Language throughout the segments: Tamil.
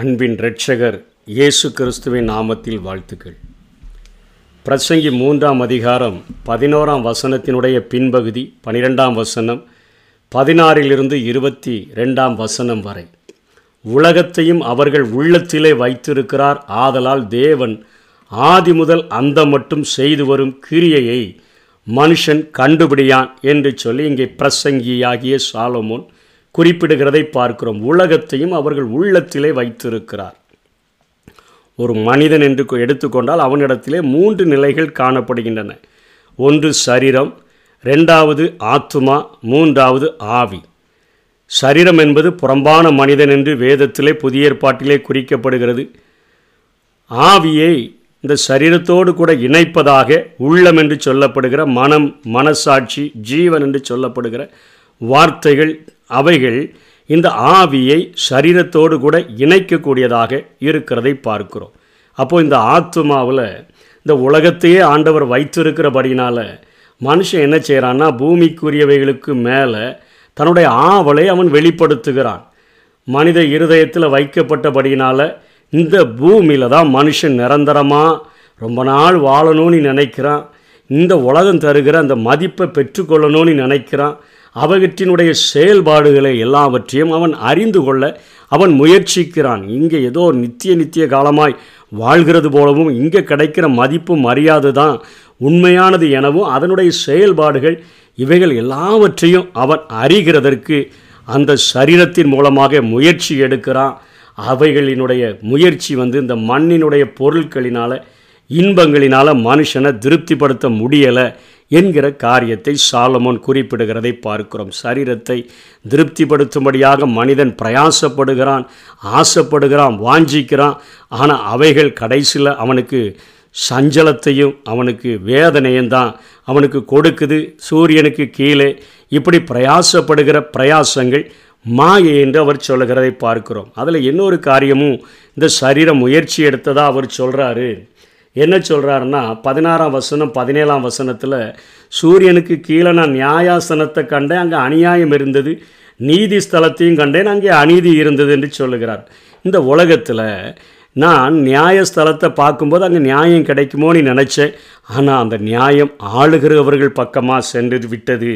அன்பின் இரட்சகர் இயேசு கிறிஸ்துவின் நாமத்தில் வாழ்த்துக்கள். பிரசங்கி 3 அதிகாரம் 11 வசனத்தினுடைய பின்பகுதி 12 வசனம் 16 இலிருந்து 22 வசனம் வரை. உலகத்தையும் அவர்கள் உள்ளத்திலே வைத்திருக்கிறார், ஆதலால் தேவன் ஆதி முதல் அந்தம் மட்டும் செய்து வரும் கிரியையை மனுஷன் கண்டுபிடியான் என்று சொல்லி இங்கே பிரசங்கியாகிய சாலமோன் குறிப்பிடுகிறதை பார்க்கிறோம். உலகத்தையும் அவர்கள் உள்ளத்திலே வைத்திருக்கிறார். ஒரு மனிதன் என்று எடுத்துக்கொண்டால் அவனிடத்திலே 3 நிலைகள் காணப்படுகின்றன. ஒன்று சரீரம், 2வது ஆத்துமா, 3வது ஆவி. சரீரம் என்பது புறம்பான மனிதன் என்று வேதத்திலே புதிய ஏற்பாட்டிலே குறிக்கப்படுகிறது. ஆவியை இந்த சரீரத்தோடு கூட இணைப்பதாக உள்ளம் என்று சொல்லப்படுகிற மனம், மனசாட்சி, ஜீவன் என்று சொல்லப்படுகிற வார்த்தைகள் அவைகள் இந்த ஆவியை சரீரத்தோடு கூட இணைக்கக்கூடியதாக இருக்கிறதை பார்க்கிறோம். அப்போது இந்த ஆத்மாவில் இந்த உலகத்தையே ஆண்டவர் வைத்திருக்கிறபடினால் மனுஷன் என்ன செய்கிறான்னா, பூமிக்குரியவைகளுக்கு மேலே தன்னுடைய ஆவலை அவன் வெளிப்படுத்துகிறான். மனித இருதயத்தில் வைக்கப்பட்டபடினால் இந்த பூமியில் தான் மனுஷன் நிரந்தரமாக ரொம்ப நாள் வாழணும்னு நினைக்கிறான். இந்த உலகம் தருகிற அந்த மதிப்பை பெற்றுக்கொள்ளணும்னு நினைக்கிறான். அவற்றினுடைய செயல்பாடுகளை எல்லாவற்றையும் அவன் அறிந்து கொள்ள அவன் முயற்சிக்கிறான். இங்கே ஏதோ நித்திய காலமாய் வாழ்கிறது போலவும் இங்கே கிடைக்கிற மதிப்பு மரியாதை தான் உண்மையானது எனவும் அதனுடைய செயல்பாடுகள் இவைகள் எல்லாவற்றையும் அவன் அறிகிறதற்கு அந்த சரீரத்தின் மூலமாக முயற்சி எடுக்கிறான். அவைகளினுடைய முயற்சி இந்த மண்ணினுடைய பொருட்களினால், இன்பங்களினால் மனுஷனை திருப்திப்படுத்த முடியலை என்கிற காரியத்தை சாலமோன் குறிப்பிடுகிறதை பார்க்கிறோம். சரீரத்தை திருப்திப்படுத்தும்படியாக மனிதன் பிரயாசப்படுகிறான், ஆசைப்படுகிறான், வாஞ்சிக்கிறான். ஆனால் அவைகள் கடைசியில் அவனுக்கு சஞ்சலத்தையும் அவனுக்கு வேதனையும் தான் அவனுக்கு கொடுக்குது. சூரியனுக்கு கீழே இப்படி பிரயாசப்படுகிற பிரயாசங்கள் மாயை என்று அவர் சொல்லுகிறதை பார்க்கிறோம். அதில் இன்னொரு காரியமும் இந்த சரீரம் முயற்சி எடுத்ததாக அவர் சொல்கிறாரு. என்ன சொல்கிறாருன்னா, 16 வசனம் 17 வசனத்தில் சூரியனுக்கு கீழே நான் நியாயாசனத்தை கண்டேன், அங்கே அநியாயம் இருந்தது, நீதி ஸ்தலத்தையும் கண்டேன், அங்கே அநீதி இருந்தது என்று சொல்லுகிறார். இந்த உலகத்தில் நான் நியாயஸ்தலத்தை பார்க்கும்போது அங்கே நியாயம் கிடைக்குமோன்னு நினச்சேன், ஆனால் அந்த நியாயம் ஆளுகிறவர்கள் பக்கமாக சென்று விட்டது.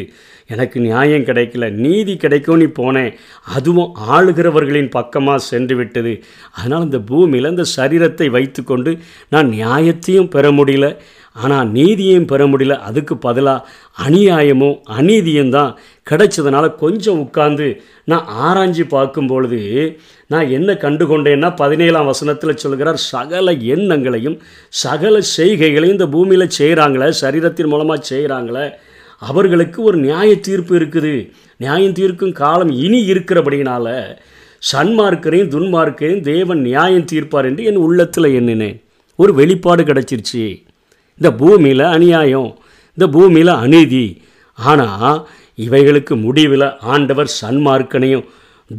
எனக்கு நியாயம் கிடைக்கல, நீதி கிடைக்கும்னு போனேன், அதுவும் ஆளுகிறவர்களின் பக்கமாக சென்று விட்டது. அதனால் இந்த பூமியில் இந்த சரீரத்தை வைத்துக்கொண்டு நான் நியாயத்தையும் பெற முடியல, ஆனால் நீதியையும் பெற முடியல. அதுக்கு பதிலாக அநியாயமும் அநீதியும் தான் கிடைச்சதுனால கொஞ்சம் உட்கார்ந்து நான் ஆராய்ச்சி பார்க்கும்பொழுது நான் என்ன கண்டுகொண்டேன்னா, 17 வசனத்தில் சொல்கிறார், சகல எண்ணங்களையும் சகல செய்கைகளையும் இந்த பூமியில் செய்கிறாங்களே, சரீரத்தின் மூலமாக செய்கிறாங்களே, அவர்களுக்கு ஒரு நியாய தீர்ப்பு இருக்குது. நியாயம் தீர்க்கும் காலம் இனி இருக்கிறபடினால சன்மார்க்கரையும் துன்மார்க்கரையும் தேவன் நியாயம் தீர்ப்பார் என்று என் உள்ளத்தில் எண்ணினேன். ஒரு வெளிப்பாடு கிடச்சிருச்சு. இந்த பூமியில் அநியாயம், இந்த பூமியில் அநீதி, ஆனால் இவைகளுக்கு முடிவில் ஆண்டவர் சன்மார்க்கனையும்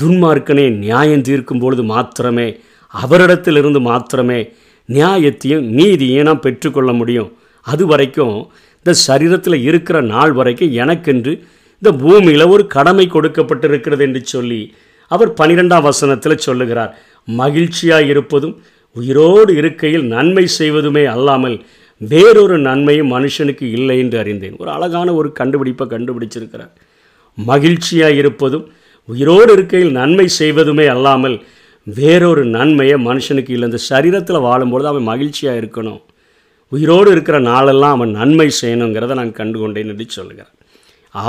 துன்மார்க்கனையும் நியாயம் தீர்க்கும் பொழுது மாத்திரமே, அவரிடத்திலிருந்து மாத்திரமே நியாயத்தையும் நீதியையும் நான் பெற்றுக்கொள்ள முடியும். அது வரைக்கும் இந்த சரீரத்தில் இருக்கிற நாள் வரைக்கும் எனக்கென்று இந்த பூமியில் ஒரு கடமை கொடுக்கப்பட்டிருக்கிறது என்று சொல்லி அவர் 12ஆம் வசனத்தில் சொல்லுகிறார், மகிழ்ச்சியாக இருப்பதும் உயிரோடு இருக்கையில் நன்மை செய்வதுமே அல்லாமல் வேறொரு நன்மையும் மனுஷனுக்கு இல்லை என்று அறிந்தேன். ஒரு அழகான ஒரு கண்டுபிடிப்பை கண்டுபிடிச்சிருக்கிறார். மகிழ்ச்சியாக இருப்பதும் உயிரோடு இருக்கையில் நன்மை செய்வதுமே அல்லாமல் வேறொரு நன்மையை மனுஷனுக்கு இல்லை. இந்த சரீரத்தில் வாழும்பொழுது அவன் மகிழ்ச்சியாக இருக்கணும், உயிரோடு இருக்கிற நாளெல்லாம் அவன் நன்மை செய்யணுங்கிறத நான் கண்டுகொண்டேன் என்று சொல்கிறான்.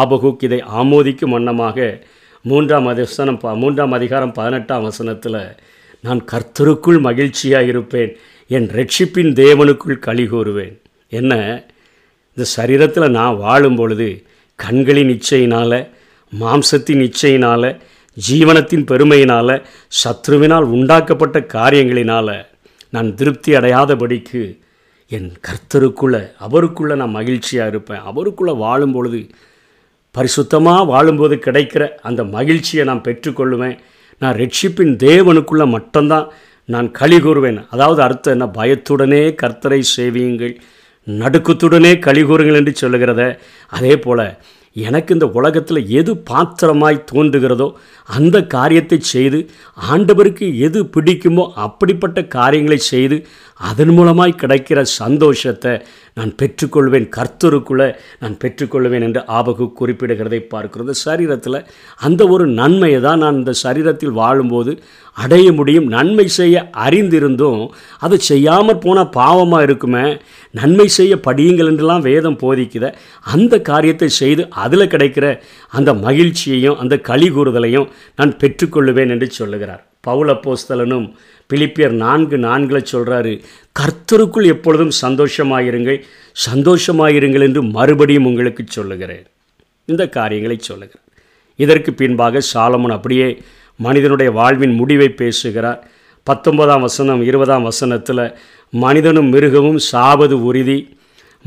ஆபகுக் இதை ஆமோதிக்கும் வண்ணமாக 3ஆம் அதிகாரம் 18ஆம் வசனத்தில் நான் கர்த்தருக்குள் மகிழ்ச்சியாக இருப்பேன், என் ரட்சிப்பின் தேவனுக்குள் களி கூறுவேன். என்ன, இந்த சரீரத்தில் நான் வாழும் பொழுது கண்களின் இச்சையினால், மாம்சத்தின் இச்சையினால், ஜீவனத்தின் பெருமையினால், சத்ருவினால் உண்டாக்கப்பட்ட காரியங்களினால் நான் திருப்தி அடையாதபடிக்கு என் கர்த்தருக்குள்ளே, அவருக்குள்ளே நான் மகிழ்ச்சியாக இருப்பேன். அவருக்குள்ளே வாழும் பொழுது, பரிசுத்தமாக வாழும்போது கிடைக்கிற அந்த மகிழ்ச்சியை நான் பெற்றுக்கொள்ளுவேன். நான் ரட்சிப்பின் தேவனுக்குள்ளே மட்டும்தான் நான் களி கூறுவேன். அதாவது அர்த்தம் என்ன, பயத்துடனே கர்த்தரை சேவியுங்கள், நடுக்கத்துடனே களி கூறுங்கள் என்று சொல்லுகிறத அதே போல் எனக்கு இந்த உலகத்தில் எது பாத்திரமாய் தோன்றுகிறதோ அந்த காரியத்தை செய்து, ஆண்டவருக்கு எது பிடிக்குமோ அப்படிப்பட்ட காரியங்களை செய்து அதன் மூலமாய் கிடைக்கிற சந்தோஷத்தை நான் பெற்றுக்கொள்வேன், கர்த்தருக்குள்ளே நான் பெற்றுக்கொள்வேன் என்று ஆபகு குறிப்பிடுகிறதை பார்க்கிறது. சரீரத்தில் அந்த ஒரு நன்மையை தான் நான் இந்த சரீரத்தில் வாழும்போது அடைய முடியும். நன்மை செய்ய அறிந்திருந்தும் அதை செய்யாமல் போனால் பாவமாக இருக்குமே, நன்மை செய்ய படியுங்கள் என்றெல்லாம் வேதம் போதிக்குத, அந்த காரியத்தை செய்து அதில் கிடைக்கிற அந்த மகிழ்ச்சியையும் அந்த களி கூறுதலையும் நான் பெற்றுக்கொள்ளுவேன் என்று சொல்லுகிறார். பவுலப்போஸ்தலனும் பிலிப்பியர் 4:4 சொல்கிறாரு, கர்த்தருக்குள் எப்பொழுதும் சந்தோஷமாயிருங்கள், சந்தோஷமாயிருங்கள் என்று மறுபடியும் உங்களுக்கு சொல்லுகிறேன். இந்த காரியங்களை சொல்லுகிறார். இதற்கு பின்பாக சாலமோன் அப்படியே மனிதனுடைய வாழ்வின் முடிவை பேசுகிறார். 19 வசனம் 20 வசனத்தில் மனிதனும் மிருகமும் சாவது உறுதி,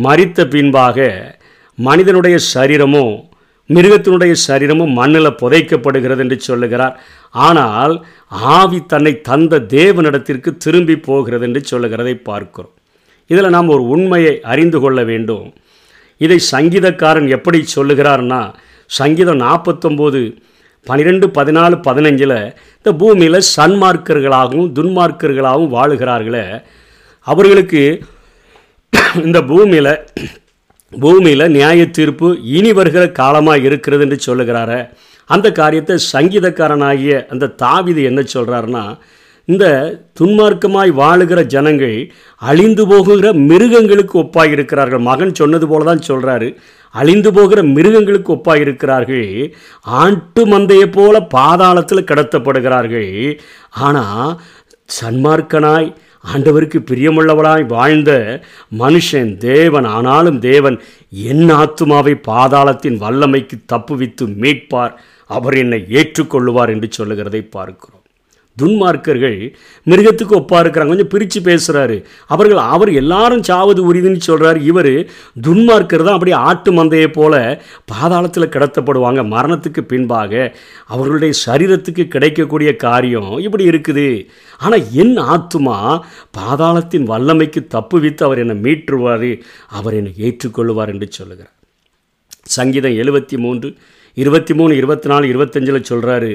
மரித்த பின்பாக மனிதனுடைய சரீரமும் மிருகத்தினுடைய சரீரமும் மண்ணில் புதைக்கப்படுகிறது என்று சொல்லுகிறார். ஆனால் ஆவி தன்னை தந்த தேவனிடத்திற்கு திரும்பி போகிறது என்று சொல்லுகிறதை பார்க்கிறோம். இதில் நாம் ஒரு உண்மையை அறிந்து கொள்ள வேண்டும். இதை சங்கீதக்காரன் எப்படி சொல்லுகிறார்னா, சங்கீதம் 49:12, 14, 15 இந்த பூமியில் சன்மார்க்கர்களாகவும் துன்மார்க்கர்களாகவும் வாழுகிறார்களே, அவர்களுக்கு இந்த பூமியில் நியாய தீர்ப்பு இனி வருகிற காலமாக இருக்கிறது என்று சொல்லுகிறாரு. அந்த காரியத்தை சங்கீதக்காரனாகிய அந்த தாவீது என்ன சொல்கிறாருன்னா, இந்த துன்மார்க்கமாய் வாழுகிற ஜனங்கள் அழிந்து போகிற மிருகங்களுக்கு ஒப்பாக இருக்கிறார்கள். மகன் சொன்னது போல தான் சொல்கிறாரு, அழிந்து போகிற மிருகங்களுக்கு ஒப்பாக இருக்கிறார்கள், ஆட்டு மந்தையை போல பாதாளத்தில் கடத்தப்படுகிறார்கள். ஆனால் சன்மார்க்கனாய் ஆண்டவருக்கு பிரியமுள்ளவளாய் வாழ்ந்த மனுஷன் தேவன், ஆனாலும் தேவன் என் ஆத்துமாவை பாதாளத்தின் வல்லமைக்கு தப்புவித்து மீட்பார், அவர் என்னை ஏற்றுக்கொள்ளுவார் என்று சொல்லுகிறதை பார்க்கிறோம். துன்மார்க்கர்கள் மிருகத்துக்கு ஒப்பாக இருக்கிறாங்க. கொஞ்சம் பிரித்து பேசுகிறாரு. அவர் எல்லாரும் சாவது உறுதின்னு சொல்கிறார், இவர் துன்மார்க்கர் தான் அப்படியே ஆட்டு மந்தையை போல பாதாளத்தில் கடத்தப்படுவாங்க. மரணத்துக்கு பின்பாக அவர்களுடைய சரீரத்துக்கு கிடைக்கக்கூடிய காரியம் இப்படி இருக்குது. ஆனால் என் ஆத்துமா பாதாளத்தின் வல்லமைக்கு தப்புவித்து அவர் என்னை மீட்டுருவார், அவர் என்னை ஏற்றுக்கொள்வார் என்று சொல்லுகிறார். சங்கீதம் 73:23, 24, 25 சொல்கிறாரு,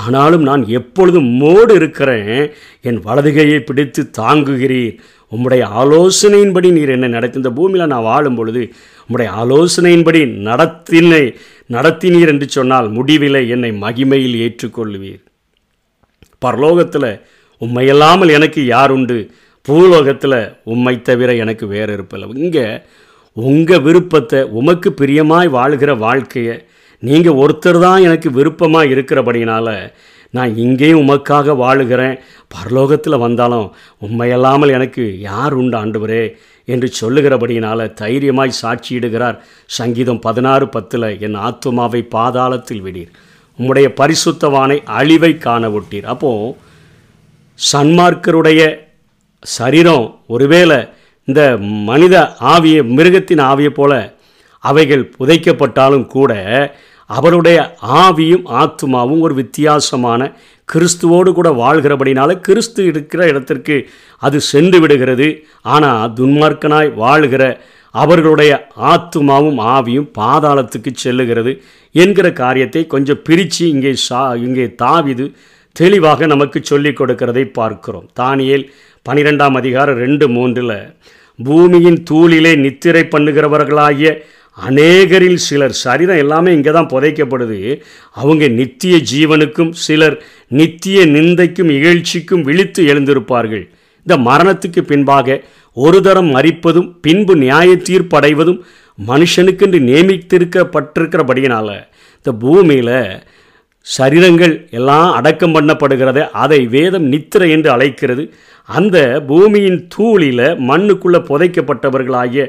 ஆனாலும் நான் எப்பொழுதும் மோடு இருக்கிறேன், என் வலதுகையை பிடித்து தாங்குகிறீர், உம்முடைய ஆலோசனையின்படி நீர் என்னை நடத்தி, இந்த பூமியில் நான் வாழும் பொழுது உம்முடைய ஆலோசனையின்படி நடத்தினீர் என்று சொன்னால் முடிவில் என்னை மகிமையில் ஏற்றுக்கொள்ளுவீர். பரலோகத்தில் உம்மையில்லாமல் எனக்கு யாருண்டு, பூலோகத்தில் உம்மை தவிர எனக்கு வேறு இருப்பில்லை. இங்கே உங்கள் விருப்பத்தை, உமக்கு பிரியமாய் வாழ்கிற வாழ்க்கையை, நீங்கள் ஒருத்தர் தான் எனக்கு விருப்பமாக இருக்கிறபடினால நான் இங்கேயும் உமக்காக வாழுகிறேன், பரலோகத்தில் வந்தாலும் உண்மையல்லாமல் எனக்கு யார் உண்டு ஆண்டவரே என்று சொல்லுகிறபடியினால் தைரியமாய் சாட்சியிடுகிறார். சங்கீதம் 16:10 என் ஆத்துமாவை பாதாளத்தில் விடீர், உம்முடைய பரிசுத்தவானை அழிவை காண ஒட்டீர். அப்போது சன்மார்க்கருடைய சரீரம் ஒருவேளை இந்த மனித ஆவியை, மிருகத்தின் ஆவியை போல அவைகள் புதைக்கப்பட்டாலும் கூட அவருடைய ஆவியும் ஆத்துமாவும் ஒரு வித்தியாசமான கிறிஸ்துவோடு கூட வாழ்கிறபடினால கிறிஸ்து இருக்கிற இடத்திற்கு அது சென்று விடுகிறது. ஆனால் துன்மார்க்கனாய் வாழ்கிற அவர்களுடைய ஆத்துமாவும் ஆவியும் பாதாளத்துக்கு செல்லுகிறது என்கிற காரியத்தை கொஞ்சம் பிரித்து இங்கே தாவீது தெளிவாக நமக்கு சொல்லிக் கொடுக்கிறதை பார்க்கிறோம். தானியேல் 12:2-3 பூமியின் தூளிலே நித்திரை பண்ணுகிறவர்களாகிய அநேகரில் சிலர், சரீரம் எல்லாமே இங்கே தான் புதைக்கப்படுது, அவங்க நித்திய ஜீவனுக்கும் சிலர் நித்திய நிந்தைக்கும் இகழ்ச்சிக்கும் விழித்து எழுந்திருப்பார்கள். இந்த மரணத்துக்கு பின்பாக ஒரு தரம் மறிப்பதும் பின்பு நியாய தீர்ப்படைவதும் மனுஷனுக்கென்று நியமித்திருக்கப்பட்டிருக்கிறபடியினால் இந்த பூமியில் சரீரங்கள் எல்லாம் அடக்கம் பண்ணப்படுகிறத அதை வேதம் நித்திரை என்று அழைக்கிறது. அந்த பூமியின் தூளில் மண்ணுக்குள்ளே புதைக்கப்பட்டவர்களாகிய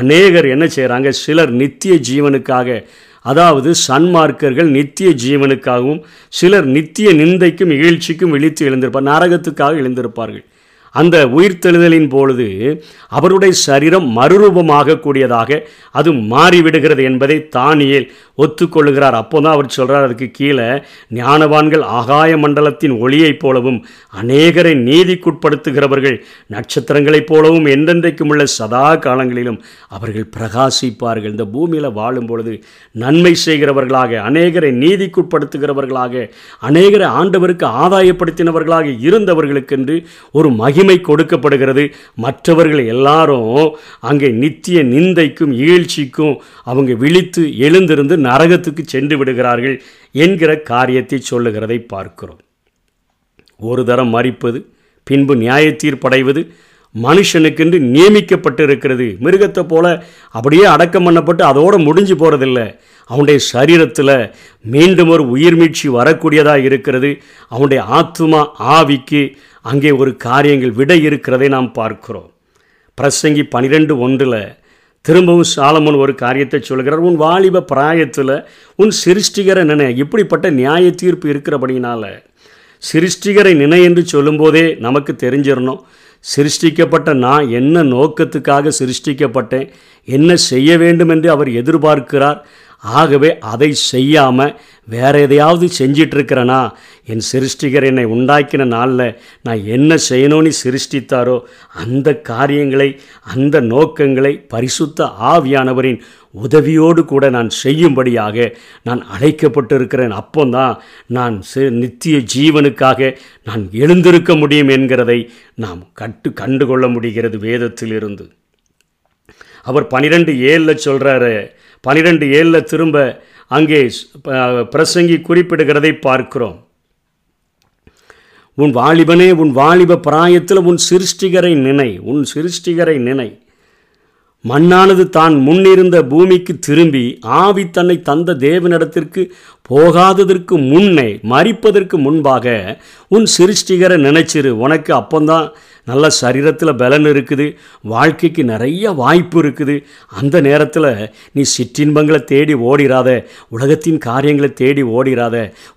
அநேகர் என்ன செய்கிறாங்க, சிலர் நித்திய ஜீவனுக்காக, அதாவது சன்மார்க்கர்கள் நித்திய ஜீவனுக்காகவும் சிலர் நித்திய நிந்தைக்கும் இகழ்ச்சிக்கும் விழித்து எழுந்திருப்பார், நரகத்துக்காக எழுந்திருப்பார்கள். அந்த உயிர்த்தெழுதலின் பொழுது அவருடைய சரீரம் மறுரூபமாக கூடியதாக அது மாறிவிடுகிறது என்பதை தானியேல் ஒத்துக்கொள்ளுகிறார். அப்போ தான் அவர் சொல்கிறார், அதுக்கு கீழே ஞானவான்கள் ஆகாய மண்டலத்தின் ஒளியைப் போலவும் அநேகரை நீதிக்குட்படுத்துகிறவர்கள் நட்சத்திரங்களைப் போலவும் என்றென்றைக்கும் உள்ள சதா காலங்களிலும் அவர்கள் பிரகாசிப்பார்கள். இந்த பூமியில் வாழும் பொழுது நன்மை செய்கிறவர்களாக, அநேகரை நீதிக்குட்படுத்துகிறவர்களாக, அநேகரை ஆண்டவருக்கு ஆதாயப்படுத்தினவர்களாக இருந்தவர்களுக்கென்று ஒரு மகிமை கொடுக்கப்படுகிறது. மற்றவர்கள் எல்லாரும் அங்கே நித்திய நிந்தைக்கும் இகழ்ச்சிக்கும் அவங்க விழித்து எழுந்திருந்து நரகத்துக்கு சென்று விடுகிறார்கள் என்கிற காரியத்தை சொல்லுகிறதை பார்க்கிறோம். ஒரு தரம் மரிப்பது, பின்பு நியாய தீர்ப்படைவது மனுஷனுக்கென்று நியமிக்கப்பட்டு இருக்கிறது. மிருகத்தை போல அப்படியே அடக்கம் பண்ணப்பட்டு அதோடு முடிஞ்சு போகிறதில்ல. அவனுடைய சரீரத்தில் மீண்டும் ஒரு உயிர் மீட்சி வரக்கூடியதாக இருக்கிறது. அவனுடைய ஆத்மா ஆவிக்கு அங்கே ஒரு காரியங்கள் விடை இருக்கிறதை நாம் பார்க்கிறோம். பிரசங்கி 12:1 திரும்பவும் சாலமோன் ஒரு காரியத்தை சொல்கிறார். உன் வாலிப பிராயத்தில் உன் சிருஷ்டிகரை நினை. இப்படிப்பட்ட நியாய தீர்ப்பு இருக்கிறபடினால சிருஷ்டிகரை நினை என்று சொல்லும்போதே நமக்கு தெரிஞ்சிடணும், சிருஷ்டிக்கப்பட்ட நான் என்ன நோக்கத்துக்காக சிருஷ்டிக்கப்பட்டேன், என்ன செய்ய வேண்டும் என்று அவர் எதிர்பார்க்கிறார். ஆகவே அதை செய்யாமல் வேறு எதையாவது செஞ்சிட்ருக்கிறேனா, என் சிருஷ்டிகர் என்னை உண்டாக்கின நாளில் நான் என்ன செய்யணும்னு சிருஷ்டித்தாரோ அந்த காரியங்களை, அந்த நோக்கங்களை பரிசுத்த ஆவியானவரின் உதவியோடு கூட நான் செய்யும்படியாக நான் அழைக்கப்பட்டிருக்கிறேன். அப்போதான் நான் நித்திய ஜீவனுக்காக நான் எழுந்திருக்க முடியும் என்கிறதை நாம் கண்டுகொள்ள முடிகிறது வேதத்திலிருந்து. அவர் 12:7 சொல்கிறாரு. 12:7 திரும்ப அங்கே பிரசங்கி குறிப்பிடுகிறதை பார்க்கிறோம். உன் வாலிபனே, உன் வாலிப பிராயத்தில் உன் சிருஷ்டிகரை நினை. உன் சிருஷ்டிகரை நினை. மண்ணானது தான் முன்னிருந்த பூமிக்கு திரும்பி ஆவி தன்னை தந்த தேவனிடத்திற்கு போகாததற்கு முன்னே, மரிப்பதற்கு முன்பாக உன் சிருஷ்டிகரை நினைச்சிரு. உனக்கு அப்பந்தான் நல்ல சரீரத்தில் பலன் இருக்குது, வாழ்க்கைக்கு நிறைய வாய்ப்பு இருக்குது. அந்த நேரத்தில் நீ சிற்றின்பங்களை தேடி ஓடிராத, உலகத்தின் காரியங்களை தேடி ஓடிராத.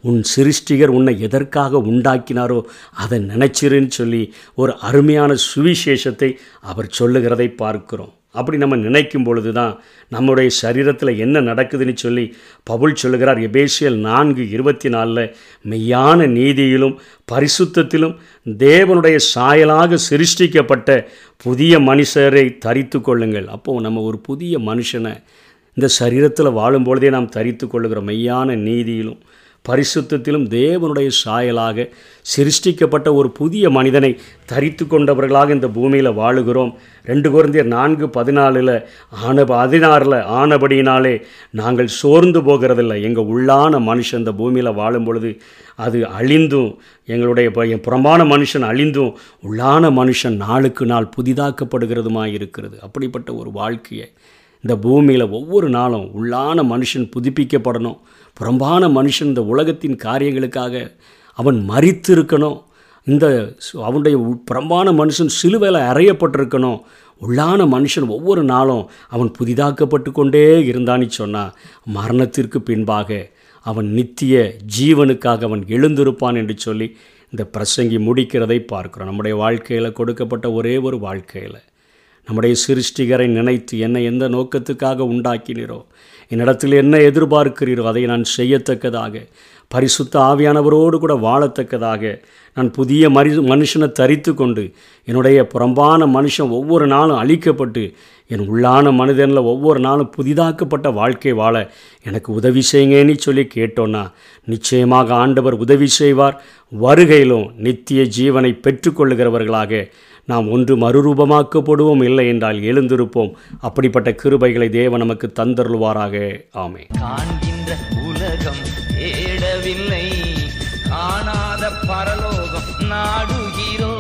உன் சிருஷ்டிகர் உன்னை எதற்காக உண்டாக்கினாரோ அதை நினைச்சிருன்னு சொல்லி ஒரு அருமையான சுவிசேஷத்தை அவர் சொல்லுகிறதை பார்க்கிறோம். அப்படி நம்ம நினைக்கும் பொழுது தான் நம்முடைய சரீரத்தில் என்ன நடக்குதுன்னு சொல்லி பவுல் சொல்லுகிறார். எபேசியர் 4:24 மெய்யான நீதியிலும் பரிசுத்தத்திலும் தேவனுடைய சாயலாக சிருஷ்டிக்கப்பட்ட புதிய மனுஷரை தரித்து கொள்ளுங்கள். அப்போது நம்ம ஒரு புதிய மனுஷனை இந்த சரீரத்தில் வாழும்பொழுதே நாம் தரித்து கொள்ளுகிறோம். மெய்யான நீதியிலும் பரிசுத்தத்திலும் தேவனுடைய சாயலாக சிருஷ்டிக்கப்பட்ட ஒரு புதிய மனிதனை தரித்து கொண்டவர்களாக இந்த பூமியில் வாழுகிறோம். 2 Corinthier 4:14 ஆனபடியினாலே நாங்கள் சோர்ந்து போகிறதில்லை. எங்கள் உள்ளான மனுஷன் இந்த பூமியில் வாழும் பொழுது அது அழிந்தும், எங்களுடைய புறம்பான மனுஷன் அழிந்தும் உள்ளான மனுஷன் நாளுக்கு நாள் புதிதாக்கப்படுகிறதுமாக இருக்கிறது. அப்படிப்பட்ட ஒரு வாழ்க்கையை இந்த பூமியில் ஒவ்வொரு நாளும் உள்ளான மனுஷன் புதுப்பிக்கப்படணும். புறம்பான மனுஷன் இந்த உலகத்தின் காரியங்களுக்காக அவன் மரித்து இருக்கணும். இந்த அவனுடைய புறம்பான மனுஷன் சிலுவையில் அறையப்பட்டிருக்கணும். உள்ளான மனுஷன் ஒவ்வொரு நாளும் அவன் புதிதாக்கப்பட்டு கொண்டே இருந்தான்னு சொன்னால் மரணத்திற்கு பின்பாக அவன் நித்திய ஜீவனுக்காக அவன் எழுந்திருப்பான் என்று சொல்லி இந்த பிரசங்கி முடிக்கிறதை பார்க்கிறோம். நம்முடைய வாழ்க்கையில் கொடுக்கப்பட்ட ஒரே ஒரு வாழ்க்கையில் நம்முடைய சிருஷ்டிகரை நினைத்து, என்னை எந்த நோக்கத்துக்காக உண்டாக்கினீரோ, என்னிடத்தில் என்ன எதிர்பார்க்கிறீரோ அதை நான் செய்யத்தக்கதாக, பரிசுத்த ஆவியானவரோடு கூட வாழத்தக்கதாக, நான் புதிய மனுஷனை தரித்து கொண்டு என்னுடைய புறம்பான மனுஷன் ஒவ்வொரு நாளும் அழிக்கப்பட்டு என் உள்ளான மனிதனில் ஒவ்வொரு நாளும் புதிதாக்கப்பட்ட வாழ்க்கை வாழ எனக்கு உதவி செய்யுங்கன்னு சொல்லி கேட்டோன்னா நிச்சயமாக ஆண்டவர் உதவி செய்வார். வருகையிலும் நித்திய ஜீவனை பெற்றுக்கொள்ளுகிறவர்களாக நாம் ஒன்று மறுரூபமாக்கப்படுவோம், இல்லை என்றால் எழுந்திருப்போம். அப்படிப்பட்ட கிருபைகளை தேவன் நமக்கு தந்தருள்வாராக. ஆமென். காண்கின்ற உலகம் தேடவில்லை, காணாத பரலோகம் நாடுகிறோம்.